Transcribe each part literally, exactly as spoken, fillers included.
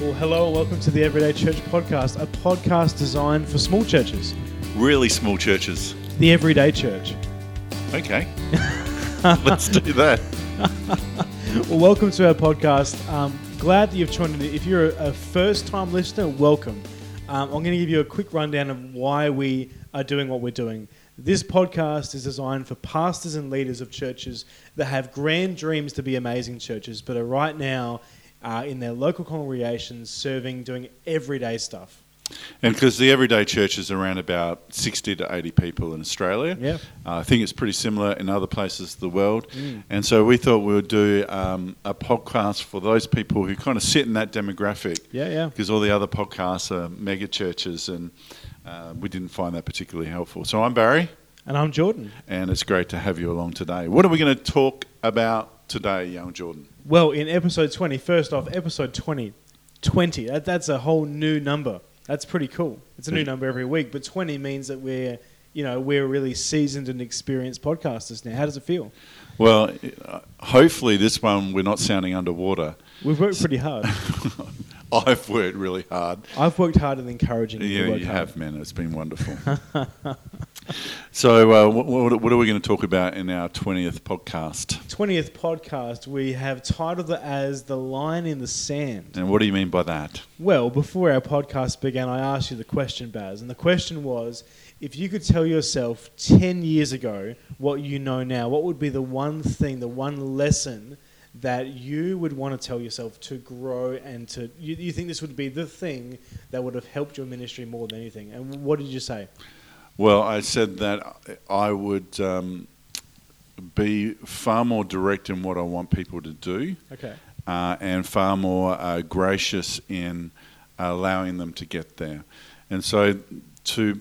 Well, hello and welcome to the Everyday Church Podcast, a podcast designed for small churches. Really small churches. The Everyday Church. Okay. Let's do that. Well, welcome to our podcast. Um, glad that you've joined in. If you're a first-time listener, welcome. Um, I'm going to give you a quick rundown of why we are doing what we're doing. This podcast is designed for pastors and leaders of churches that have grand dreams to be amazing churches, but are right now uh, in their local congregations serving, doing everyday stuff. And because the Everyday Church is around about sixty to eighty people in Australia, yeah. uh, I think it's pretty similar in other places of the world. Mm. And so we thought we would do um, a podcast for those people who kind of sit in that demographic. Yeah, yeah. Because all the other podcasts are mega churches, and uh, we didn't find that particularly helpful. So I'm Barry. And I'm Jordan. And it's great to have you along today. What are we going to talk about today, young Jordan? Well, in episode twenty, first off, episode twenty, twenty, that, that's a whole new number. That's pretty cool. It's a new number every week, but twenty means that we're, you know, we're really seasoned and experienced podcasters now. How does it feel? Well, hopefully this one we're not sounding underwater. We've worked pretty hard. I've worked really hard. I've worked hard at encouraging you. Yeah, to work you hard. Have, man. It's been wonderful. So, uh, what, what are we going to talk about in our twentieth podcast? twentieth podcast, we have titled it as The Line in the Sand. And what do you mean by that? Well, before our podcast began, I asked you the question, Baz, and the question was, if you could tell yourself ten years ago what you know now, what would be the one thing, the one lesson that you would want to tell yourself to grow and to... You, you think this would be the thing that would have helped your ministry more than anything. And what did you say? Well, I said that I would um, be far more direct in what I want people to do. Okay. Uh, and far more uh, gracious in allowing them to get there. And so to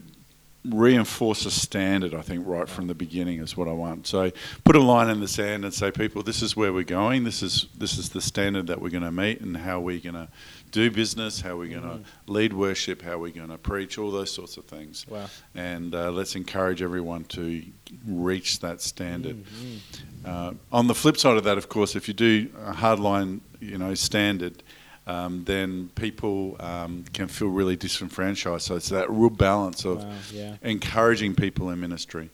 reinforce a standard, I think, right from the beginning is what I want. So put a line in the sand and say, people, this is where we're going. This is this is the standard that we're going to meet, and how we're going to do business, how we're going to mm-hmm. lead worship, how we're going to preach, all those sorts of things. Wow. And uh, let's encourage everyone to reach that standard. Mm-hmm. Uh, on the flip side of that, of course, if you do a hard line, you know, standard, Um, then people um, can feel really disenfranchised. So it's that real balance of wow, yeah. encouraging people in ministry.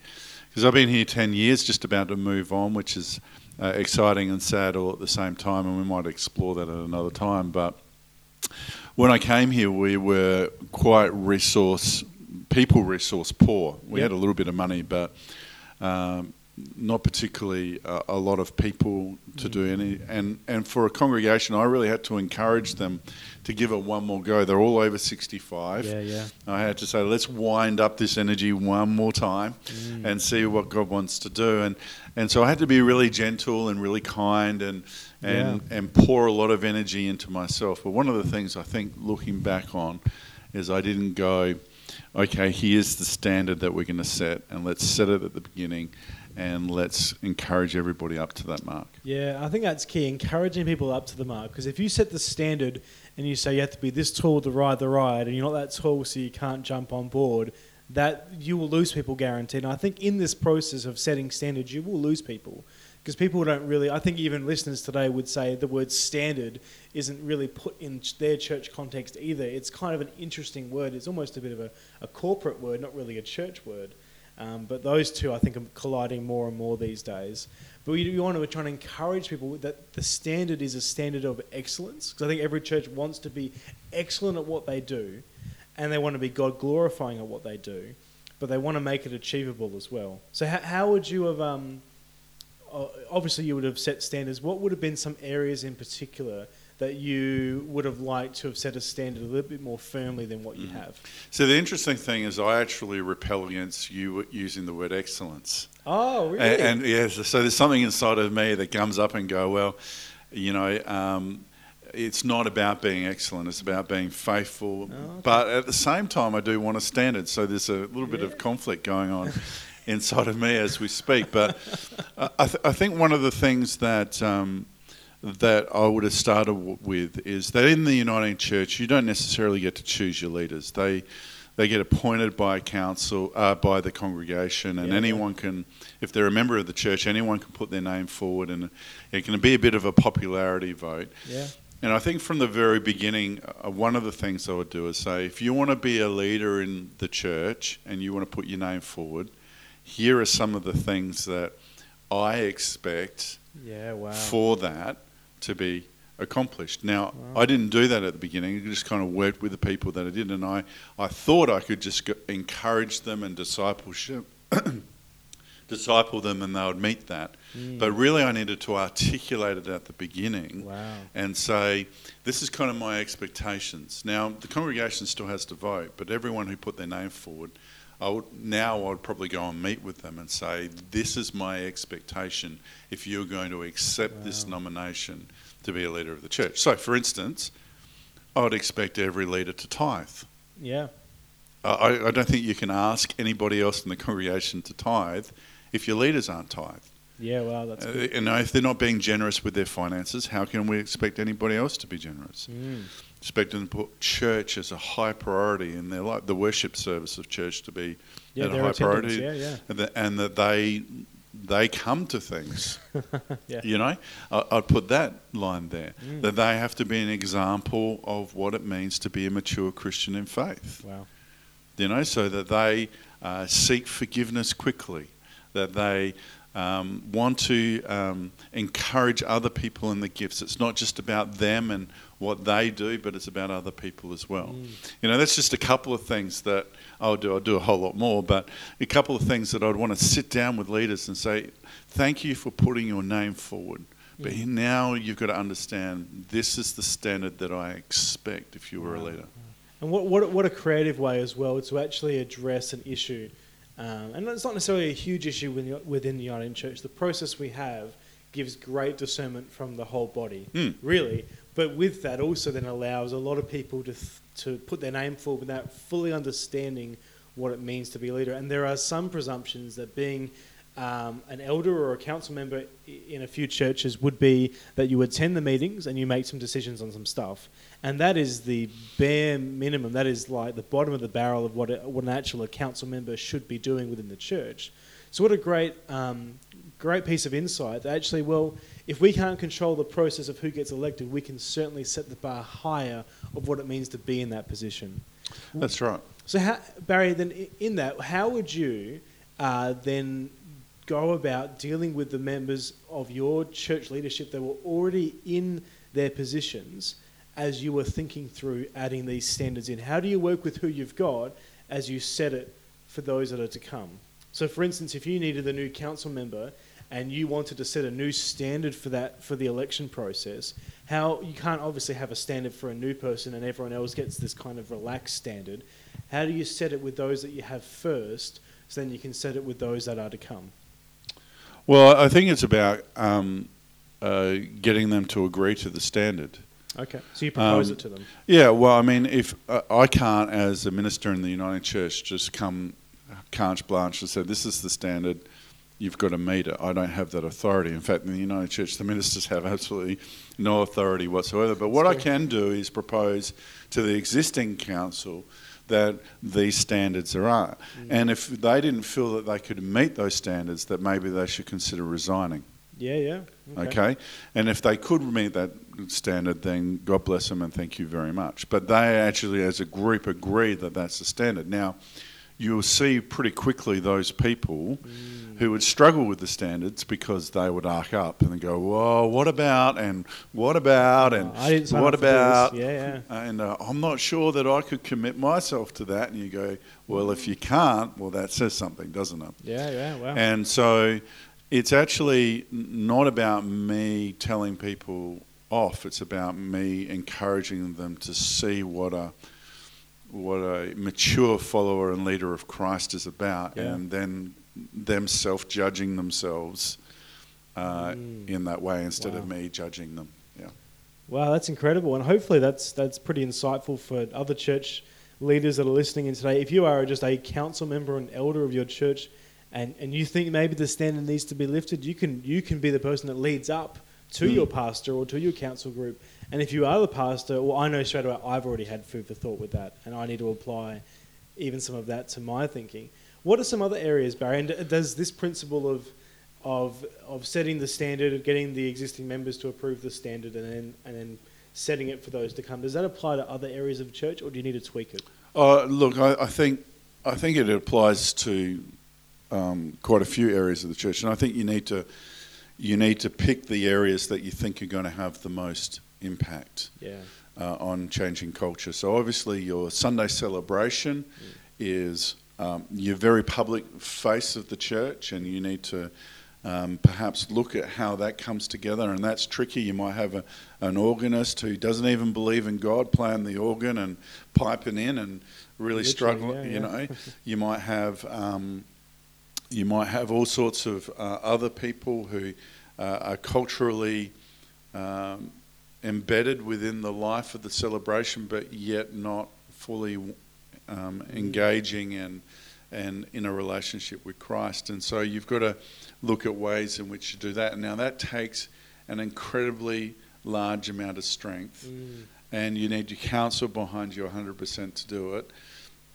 Because I've been here ten years, just about to move on, which is uh, exciting and sad all at the same time, and we might explore that at another time. But when I came here, we were quite resource, people resource poor. We yeah. had a little bit of money, but um, not particularly uh, a lot of people to mm. do any, and, and for a congregation, I really had to encourage them to give it one more go. They're all over sixty-five. Yeah, yeah. I had to say, let's wind up this energy one more time mm. and see what God wants to do. And and so I had to be really gentle and really kind and and yeah. and pour a lot of energy into myself. But one of the things I think looking back on is I didn't go, okay, here's the standard that we're going to set, and let's set it at the beginning. And let's encourage everybody up to that mark. Yeah, I think that's key, encouraging people up to the mark. Because if you set the standard and you say you have to be this tall to ride the ride, and you're not that tall so you can't jump on board, that you will lose people guaranteed. And I think in this process of setting standards, you will lose people. Because people don't really, I think even listeners today would say the word standard isn't really put in their church context either. It's kind of an interesting word. It's almost a bit of a, a corporate word, not really a church word. Um, but those two, I think, are colliding more and more these days. But we, we want to try and encourage people that the standard is a standard of excellence, because I think every church wants to be excellent at what they do, and they want to be God-glorifying at what they do, but they want to make it achievable as well. So how, how would you have... Um, obviously, you would have set standards. What would have been some areas in particular that you would have liked to have set a standard a little bit more firmly than what you mm. have? So the interesting thing is I actually repel against you using the word excellence. Oh, really? And, and yeah, so there's something inside of me that comes up and go, well, you know, um, it's not about being excellent, it's about being faithful. Oh, okay. But at the same time, I do want a standard. So there's a little yeah. bit of conflict going on inside of me as we speak. But I, th- I think one of the things that... Um, that I would have started with is that in the Uniting Church, you don't necessarily get to choose your leaders. They they get appointed by a council, uh, by the congregation, and yeah, anyone yeah. can, if they're a member of the church, anyone can put their name forward, and it can be a bit of a popularity vote. Yeah. And I think from the very beginning, uh, one of the things I would do is say, if you want to be a leader in the church and you want to put your name forward, here are some of the things that I expect yeah, wow. for that to be accomplished. Now, wow. I didn't do that at the beginning. I just kind of worked with the people that I did, and I, I thought I could just go encourage them and discipleship, disciple them, and they would meet that. Mm. But really I needed to articulate it at the beginning wow. and say, this is kind of my expectations. Now, the congregation still has to vote, but everyone who put their name forward, I would, now I would probably go and meet with them and say, this is my expectation if you're going to accept wow. this nomination to be a leader of the church. So, for instance, I would expect every leader to tithe. Yeah. Uh, I, I don't think you can ask anybody else in the congregation to tithe if your leaders aren't tithe. Yeah, well, that's good. Uh, you know, if they're not being generous with their finances, how can we expect anybody else to be generous? Mm. Expect them to put church as a high priority in their life, the worship service of church to be yeah, at a high priority. Yeah, yeah. And, the, and that they they come to things, yeah. you know. I, I'd put that line there, mm. that they have to be an example of what it means to be a mature Christian in faith. Wow. You know, so that they uh, seek forgiveness quickly, that they... Um, want to um, encourage other people in the gifts. It's not just about them and what they do, but it's about other people as well. Mm. You know, that's just a couple of things that I'll do. I'll do a whole lot more, but a couple of things that I'd want to sit down with leaders and say, thank you for putting your name forward. Mm. But now you've got to understand this is the standard that I expect if you were wow. a leader. And what, what, what a creative way as well to actually address an issue. Um, and it's not necessarily a huge issue within, within the Uniting Church. The process we have gives great discernment from the whole body, mm. really. But with that also then allows a lot of people to th- to put their name forward without fully understanding what it means to be a leader. And there are some presumptions that being um, an elder or a council member in a few churches would be that you attend the meetings and you make some decisions on some stuff. And that is the bare minimum. That is like the bottom of the barrel of what, a, what an actual council member should be doing within the church. So what a great um, great piece of insight. That actually, well, if we can't control the process of who gets elected, we can certainly set the bar higher of what it means to be in that position. That's right. So how, Barry, then in that, how would you uh, then go about dealing with the members of your church leadership that were already in their positions as you were thinking through adding these standards in? How do you work with who you've got as you set it for those that are to come? So for instance, if you needed a new council member and you wanted to set a new standard for that, for the election process, how you can't obviously have a standard for a new person and everyone else gets this kind of relaxed standard. How do you set it with those that you have first so then you can set it with those that are to come? Well, I think it's about um, uh, getting them to agree to the standard. Okay, so you propose um, it to them. Yeah, well, I mean, if uh, I can't, as a minister in the Uniting Church, just come carte blanche and say, this is the standard, you've got to meet it. I don't have that authority. In fact, in the Uniting Church, the ministers have absolutely no authority whatsoever. But what I can do is propose to the existing council that these standards are at. Mm. And if they didn't feel that they could meet those standards, that maybe they should consider resigning. Yeah, yeah. Okay. okay. And if they could meet that standard, then God bless them and thank you very much. But they actually, as a group, agree that that's the standard. Now, you'll see pretty quickly those people mm. who would struggle with the standards because they would arc up and go, well, what about, and what about, and oh, what about, yeah, yeah. and uh, I'm not sure that I could commit myself to that. And you go, well, if you can't, well, that says something, doesn't it? Yeah, yeah, wow. And so... it's actually not about me telling people off. It's about me encouraging them to see what a what a mature follower and leader of Christ is about, yeah. and then them self-judging themselves uh, mm. in that way instead wow. of me judging them. Yeah. Wow, that's incredible, and hopefully that's that's pretty insightful for other church leaders that are listening in today. If you are just a council member and elder of your church, And and you think maybe the standard needs to be lifted, you can you can be the person that leads up to mm. your pastor or to your council group. And if you are the pastor, well, I know straight away I've already had food for thought with that, and I need to apply even some of that to my thinking. What are some other areas, Barry? And does this principle of of of setting the standard, of getting the existing members to approve the standard, and then and then setting it for those to come. Does that apply to other areas of church, or do you need to tweak it? Uh, look, I, I think I think it applies to um, quite a few areas of the church, and I think you need to you need to pick the areas that you think are going to have the most impact yeah. uh, on changing culture. So obviously, your Sunday celebration mm. is um, your very public face of the church, and you need to. Um, perhaps look at how that comes together, and that's tricky. You might have a, an organist who doesn't even believe in God playing the organ and piping in and really struggling. Yeah, you yeah. know, you might have um, you might have all sorts of uh, other people who uh, are culturally um, embedded within the life of the celebration, but yet not fully um, engaging and and in a relationship with Christ. And so you've got to look at ways in which you do that. And now that takes an incredibly large amount of strength, mm. and you need your counsel behind you one hundred percent to do it,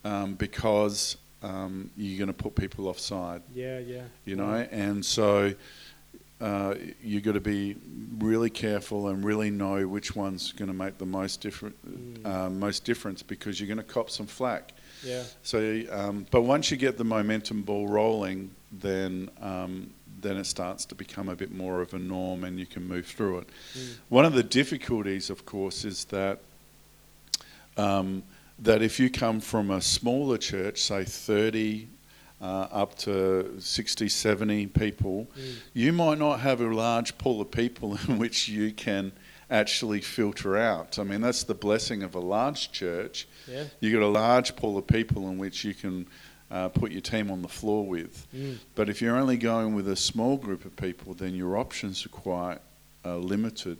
um, because um, you're going to put people offside. Yeah, yeah. You know, mm. and so uh, you've got to be really careful and really know which one's going to make the most different, mm. uh, most difference, because you're going to cop some flack. Yeah. So, um, but once you get the momentum ball rolling, then um, then it starts to become a bit more of a norm, and you can move through it. Mm. One of the difficulties, of course, is that um, that if you come from a smaller church, say thirty uh, up to sixty, seventy people, mm. you might not have a large pool of people in which you can actually filter out. I mean, that's the blessing of a large church. Yeah. You've got a large pool of people in which you can uh, put your team on the floor with. Mm. But if you're only going with a small group of people, then your options are quite uh, limited.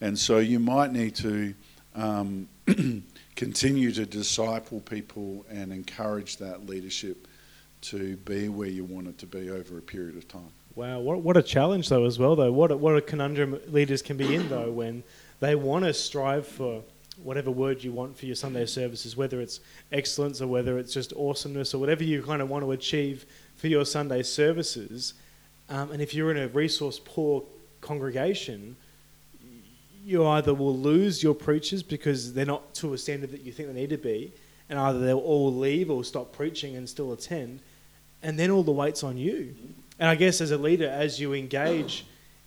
And so you might need to um, continue to disciple people and encourage that leadership to be where you want it to be over a period of time. Wow, what what a challenge though as well though. What a, what a conundrum leaders can be in though, when they want to strive for whatever word you want for your Sunday services, whether it's excellence or whether it's just awesomeness or whatever you kind of want to achieve for your Sunday services. Um, and if you're in a resource-poor congregation, you either will lose your preachers because they're not to a standard that you think they need to be, and either they'll all leave or stop preaching and still attend, and then all the weight's on you. And I guess as a leader, as you engage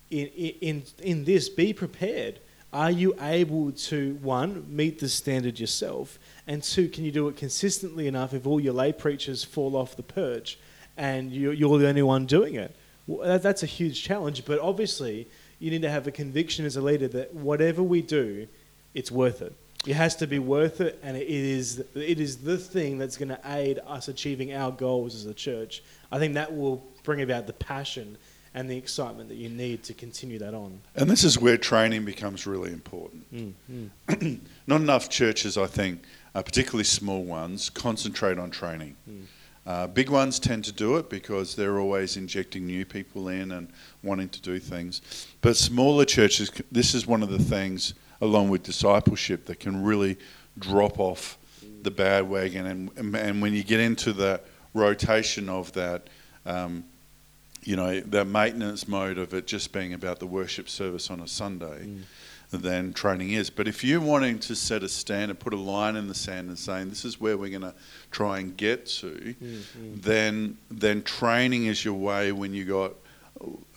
in in in this, be prepared. Are you able to, one, meet the standard yourself? And two, can you do it consistently enough if all your lay preachers fall off the perch and you're, you're the only one doing it? Well, that, that's a huge challenge. But obviously, you need to have a conviction as a leader that whatever we do, it's worth it. It has to be worth it, and it is it is the thing that's going to aid us achieving our goals as a church. I think that will bring about the passion and the excitement that you need to continue that on. And this is where training becomes really important. Mm, mm. Not enough churches, I think, uh, particularly small ones, concentrate on training. Mm. Uh, big ones tend to do it because they're always injecting new people in and wanting to do things. But smaller churches, this is one of the things, along with discipleship, that can really drop off mm. the bandwagon. And, and when you get into the rotation of that, um, you know, the maintenance mode of it just being about the worship service on a Sunday, mm. than training is. But if you're wanting to set a standard, put a line in the sand and saying this is where we're going to try and get to, mm, mm. then then training is your way when you got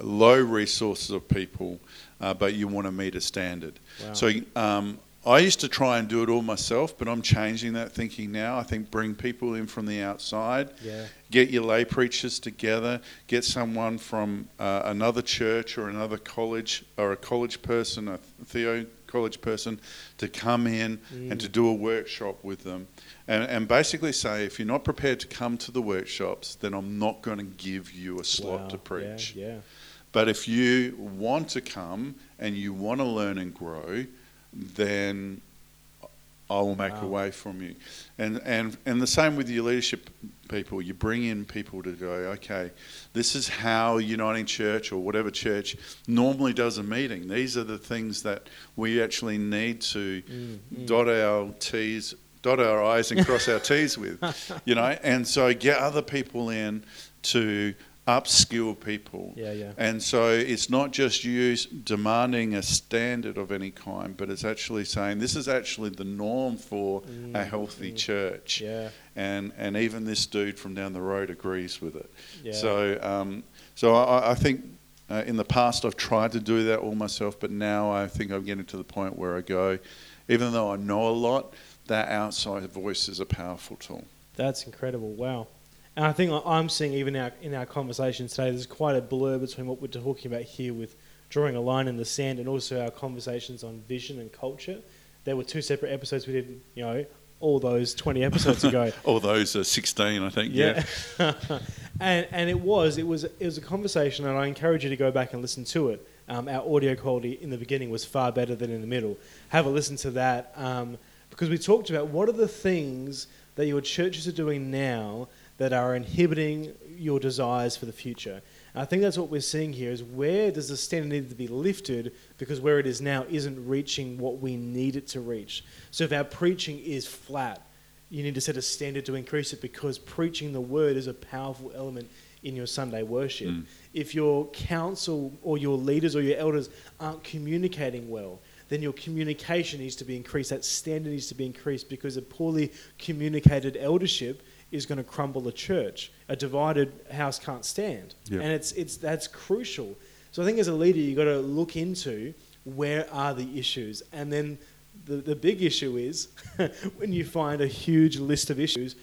low resources of people, uh, but you want to meet a standard. Wow. So um, I used to try and do it all myself, but I'm changing that thinking now. I think bring people in from the outside, yeah. get your lay preachers together, get someone from uh, another church or another college or a college person, a Theo college person, to come in mm. and to do a workshop with them. And, and basically say, if you're not prepared to come to the workshops, then I'm not going to give you a slot wow. to preach. Yeah, yeah. But if you want to come and you want to learn and grow, then I will make wow. a way from you. And, and and the same with your leadership people. You bring in people to go, okay, this is how Uniting Church or whatever church normally does a meeting. These are the things that we actually need to mm, mm. dot our T's, dot our I's and cross our T's with, you know. And so get other people in to upskill people. Yeah, yeah. And so it's not just you demanding a standard of any kind, but it's actually saying this is actually the norm for mm, a healthy mm, church. Yeah. And and even this dude from down the road agrees with it. Yeah. So um, so I, I think uh, in the past I've tried to do that all myself, but now I think I'm getting to the point where I go, even though I know a lot, that outside voice is a powerful tool. That's incredible. Wow. And I think I'm seeing even our, in our conversations today, there's quite a blur between what we're talking about here with drawing a line in the sand and also our conversations on vision and culture. There were two separate episodes we did, you know, all those twenty episodes ago. All those uh, sixteen, I think. Yeah. yeah. and and it was it was it was a conversation, and I encourage you to go back and listen to it. Um, our audio quality in the beginning was far better than in the middle. Have a listen to that um, because we talked about what are the things that your churches are doing now that are inhibiting your desires for the future. And I think that's what we're seeing here is where does the standard need to be lifted because where it is now isn't reaching what we need it to reach. So if our preaching is flat, you need to set a standard to increase it because preaching the word is a powerful element in your Sunday worship. Mm. If your council or your leaders or your elders aren't communicating well, then your communication needs to be increased. That standard needs to be increased because a poorly communicated eldership is going to crumble a church. A divided house can't stand. Yep. And it's it's that's crucial. So I think as a leader, you've got to look into where are the issues. And then the, the big issue is when you find a huge list of issues,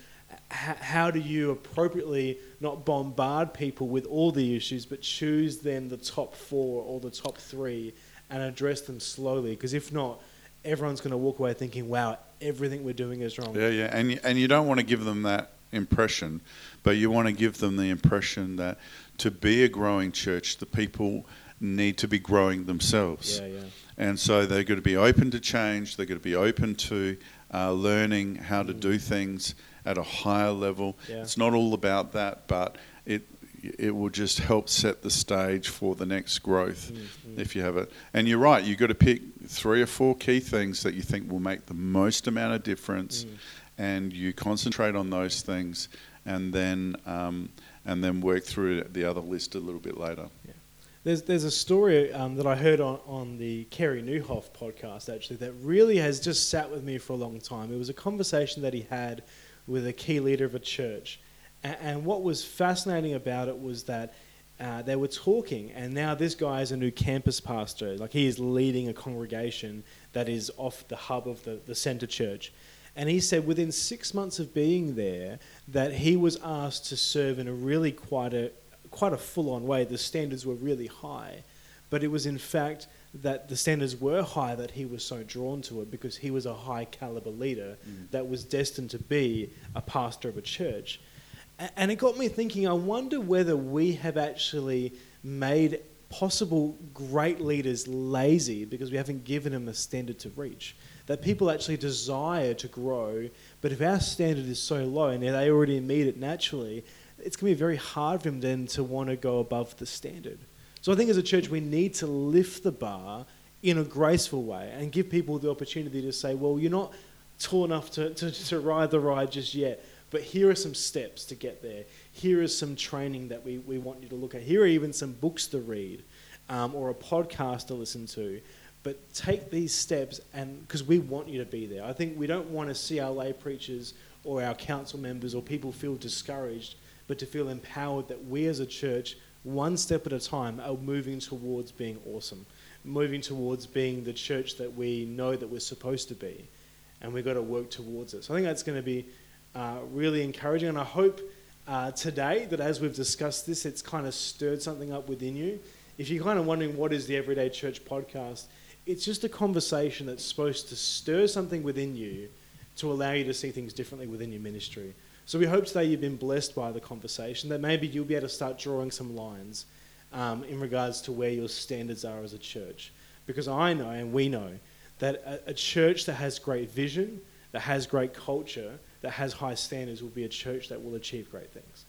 h- how do you appropriately not bombard people with all the issues, but choose then the top four or the top three and address them slowly? Because if not, everyone's going to walk away thinking, wow, everything we're doing is wrong. Yeah, yeah. And, and you don't want to give them that impression, but you want to give them the impression that to be a growing church, the people need to be growing themselves. Yeah, yeah. And so they're going to be open to change. They're going to be open to uh, learning how to mm. do things at a higher level. Yeah. It's not all about that, but it it will just help set the stage for the next growth mm-hmm. if you have it. And you're right, you've got to pick three or four key things that you think will make the most amount of difference. Mm. And you concentrate on those things, and then um, and then work through the other list a little bit later. Yeah. There's there's a story um, that I heard on, on the Kerry Newhoff podcast actually that really has just sat with me for a long time. It was a conversation that he had with a key leader of a church, and, and what was fascinating about it was that uh, they were talking, and now this guy is a new campus pastor, like he is leading a congregation that is off the hub of the, the centre church. And he said within six months of being there that he was asked to serve in a really quite a quite a full-on way. The standards were really high. But it was in fact that the standards were high that he was so drawn to it because he was a high-caliber leader mm. that was destined to be a pastor of a church. And it got me thinking, I wonder whether we have actually made possible great leaders lazy because we haven't given them a standard to reach. That people actually desire to grow, but if our standard is so low and they already meet it naturally, it's going to be very hard for them then to want to go above the standard. So I think as a church, we need to lift the bar in a graceful way and give people the opportunity to say, well, you're not tall enough to, to, to ride the ride just yet, but here are some steps to get there. Here is some training that we, we want you to look at. Here are even some books to read um, or a podcast to listen to. But take these steps, and because we want you to be there. I think we don't want to see our lay preachers or our council members or people feel discouraged, but to feel empowered that we as a church, one step at a time, are moving towards being awesome, moving towards being the church that we know that we're supposed to be, and we've got to work towards it. So I think that's going to be uh, really encouraging, and I hope uh, today that as we've discussed this, it's kind of stirred something up within you. If you're kind of wondering what is the Everyday Church podcast, it's just a conversation that's supposed to stir something within you to allow you to see things differently within your ministry. So we hope today you've been blessed by the conversation, that maybe you'll be able to start drawing some lines um, in regards to where your standards are as a church. Because I know and we know that a, a church that has great vision, that has great culture, that has high standards will be a church that will achieve great things.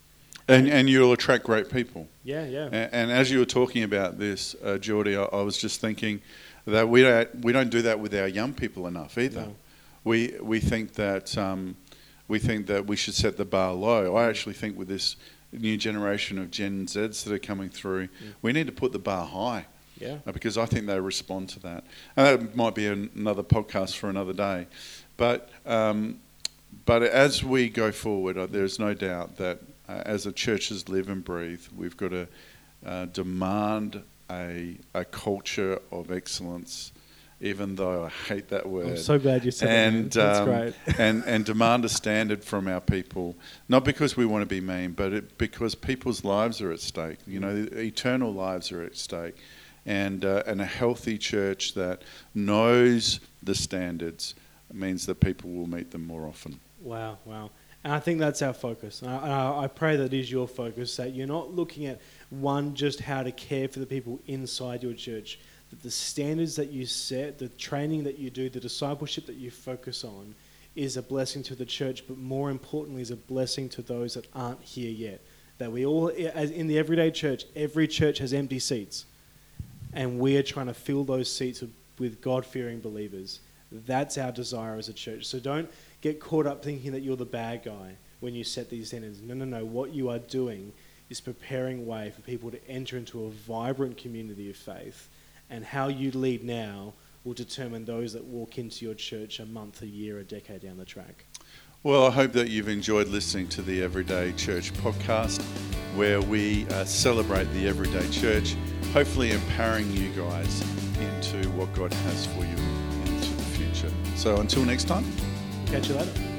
And and you'll attract great people. Yeah, yeah. And, and as you were talking about this, uh, Geordie, I, I was just thinking that we don't we don't do that with our young people enough either. No. We we think that um, we think that we should set the bar low. I actually think with this new generation of Gen Zs that are coming through, yeah. we need to put the bar high. Yeah. Because I think they respond to that. And that might be an, another podcast for another day. But um, but as we go forward, uh, there's no doubt that uh, as the churches live and breathe, we've got to uh, demand a a culture of excellence, even though I hate that word. I'm so glad you said and, that. That's um, great. and, and demand a standard from our people, not because we want to be mean, but it, because people's lives are at stake. You know, eternal lives are at stake. And uh, and a healthy church that knows the standards means that people will meet them more often. Wow, wow. And I think that's our focus. And I, I pray that is your focus, that you're not looking at, one, just how to care for the people inside your church, that the standards that you set, the training that you do, the discipleship that you focus on is a blessing to the church, but more importantly is a blessing to those that aren't here yet. That we all, as in the everyday church, every church has empty seats. And we're trying to fill those seats with, with God-fearing believers. That's our desire as a church. So don't get caught up thinking that you're the bad guy when you set these standards. No, no, no. What you are doing is preparing way for people to enter into a vibrant community of faith. And how you lead now will determine those that walk into your church a month, a year, a decade down the track. Well, I hope that you've enjoyed listening to the Everyday Church podcast, where we uh, celebrate the everyday church, hopefully empowering you guys into what God has for you into the future. So until next time. Catch you later.